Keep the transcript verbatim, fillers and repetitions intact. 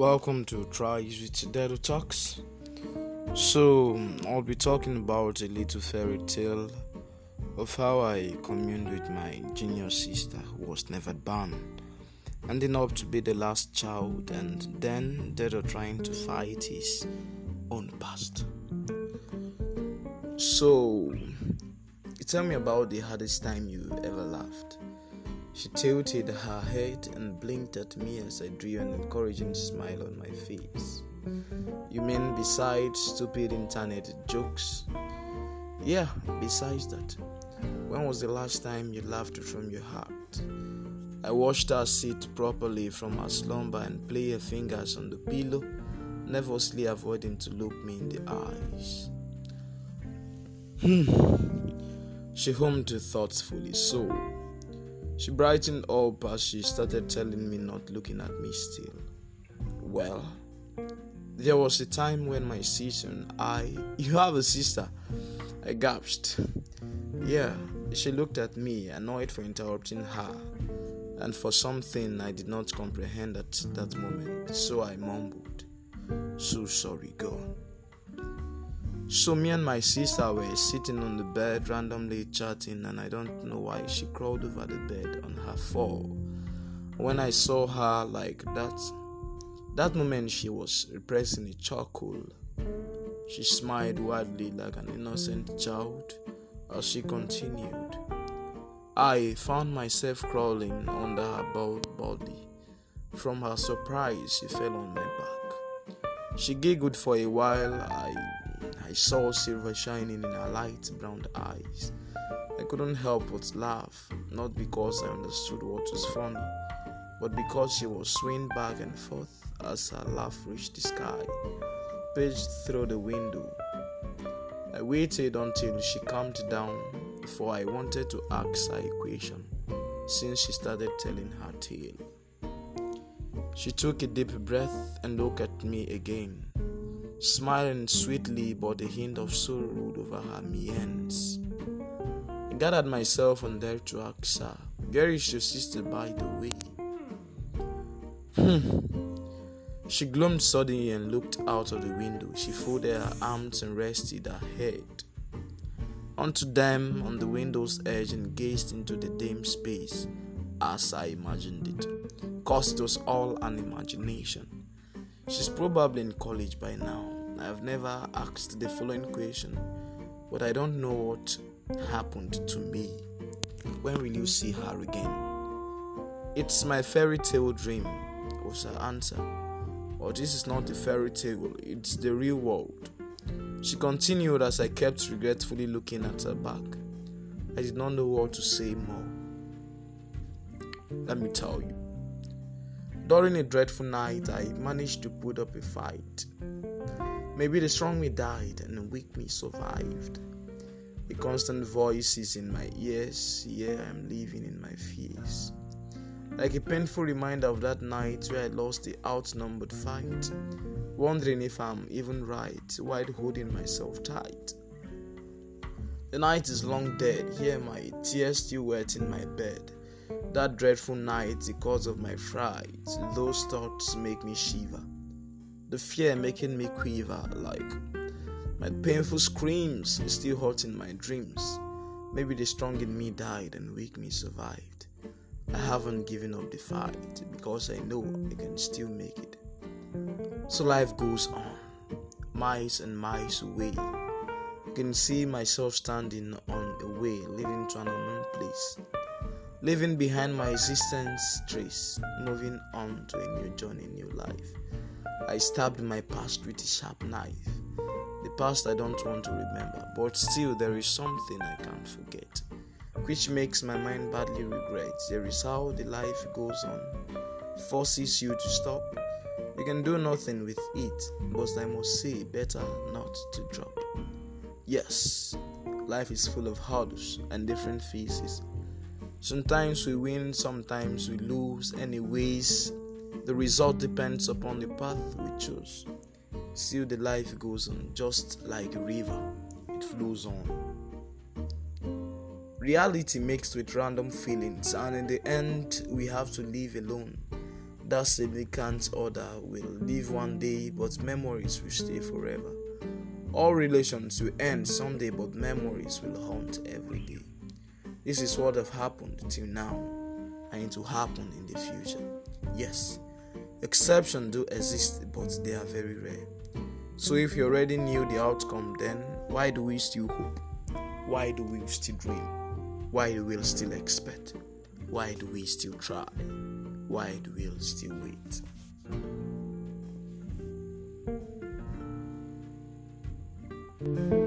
Welcome to Thrive with Dedo Talks. So I'll be talking about a little fairy tale of how I communed with my junior sister, who was never born, ending up to be the last child, and then Dedo trying to fight his own past. So you tell me about the hardest time you ever laughed. She tilted her head and blinked at me as I drew an encouraging smile on my face. You mean besides stupid internet jokes? Yeah, besides that. When was the last time you laughed from your heart? I watched her sit properly from her slumber and play her fingers on the pillow, nervously avoiding to look me in the eyes. Hmm. She hummed thoughtfully, so she brightened up as she started telling me, not looking at me still. Well, there was a time when my sister and I... You have a sister? I gasped. Yeah, she looked at me, annoyed for interrupting her, and for something I did not comprehend at that moment, so I mumbled, "So sorry, girl." So me and my sister were sitting on the bed randomly chatting, and I don't know why she crawled over the bed on her fall. When I saw her like that, that moment she was repressing a chuckle. She smiled wildly like an innocent child as she continued. I found myself crawling under her bald body. From her surprise, she fell on my back. She giggled for a while. I I saw silver shining in her light brown eyes. I couldn't help but laugh, not because I understood what was funny, but because she was swaying back and forth as her laugh reached the sky, paged through the window. I waited until she calmed down before I wanted to ask her a question, since she started telling her tale. She took a deep breath and looked at me again, smiling sweetly, but a hint of sorrow rolled over her means. I gathered myself and dared to ask her, "Where is your sister, by the way?" She gloomed suddenly and looked out of the window. She folded her arms and rested her head onto them on the window's edge and gazed into the dim space as I imagined it, 'cause it was all an imagination. She's probably in college by now. I've never asked the following question, but I don't know what happened to me. When will you see her again? It's my fairy tale dream, was her answer. Or this is not a fairy tale, it's the real world. She continued as I kept regretfully looking at her back. I did not know what to say more. Let me tell you. During a dreadful night, I managed to put up a fight. Maybe the strong me died and the weak me survived. A constant voice is in my ears, here I am living in my fears. Like a painful reminder of that night where I lost the outnumbered fight, wondering if I'm even right, while holding myself tight. The night is long dead, here my tears still wet in my bed. That dreadful night, the cause of my fright, those thoughts make me shiver, the fear making me quiver. Like my painful screams is still hurting my dreams. Maybe the strong in me died and weak me survived. I haven't given up the fight because I know I can still make it. So life goes on, miles and miles away. I can see myself standing on a way leading to an unknown place, leaving behind my existence trace, moving on to a new journey, new life. I stabbed my past with a sharp knife, the past I don't want to remember, but still there is something I can't forget, which makes my mind badly regret. There is how the life goes on, forces you to stop. You can do nothing with it, but I must say, better not to drop. Yes, life is full of hurdles and different phases. Sometimes we win, sometimes we lose. Anyways, the result depends upon the path we choose. Still, the life goes on, just like a river. It flows on. Reality mixed with random feelings, and in the end, we have to live alone. that significant other will leave one day, but memories will stay forever. All relations will end someday, but memories will haunt every day. This is what have happened till now, and it will happen in the future. Yes, exceptions do exist, but they are very rare. So if you already knew the outcome, then why do we still hope? Why do we still dream? Why do we still expect? Why do we still try? Why do we still wait? Thank you.